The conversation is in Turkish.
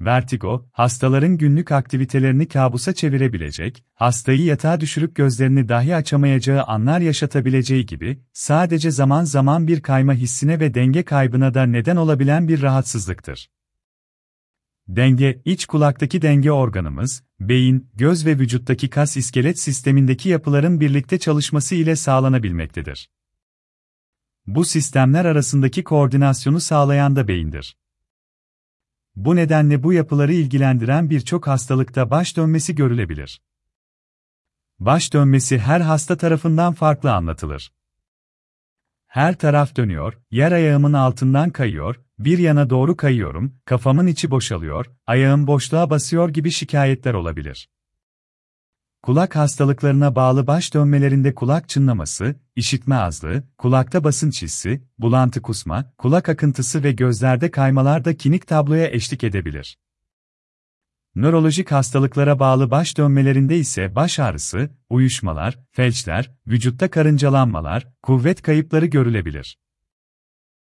Vertigo, hastaların günlük aktivitelerini kabusa çevirebilecek, hastayı yatağa düşürüp gözlerini dahi açamayacağı anlar yaşatabileceği gibi, sadece zaman zaman bir kayma hissine ve denge kaybına da neden olabilen bir rahatsızlıktır. Denge, iç kulaktaki denge organımız, beyin, göz ve vücuttaki kas iskelet sistemindeki yapıların birlikte çalışması ile sağlanabilmektedir. Bu sistemler arasındaki koordinasyonu sağlayan da beyindir. Bu nedenle bu yapıları ilgilendiren birçok hastalıkta baş dönmesi görülebilir. Baş dönmesi her hasta tarafından farklı anlatılır. Her taraf dönüyor, yer ayağımın altından kayıyor, bir yana doğru kayıyorum, kafamın içi boşalıyor, ayağım boşluğa basıyor gibi şikayetler olabilir. Kulak hastalıklarına bağlı baş dönmelerinde kulak çınlaması, işitme azlığı, kulakta basınç hissi, bulantı kusma, kulak akıntısı ve gözlerde kaymalar da klinik tabloya eşlik edebilir. Nörolojik hastalıklara bağlı baş dönmelerinde ise baş ağrısı, uyuşmalar, felçler, vücutta karıncalanmalar, kuvvet kayıpları görülebilir.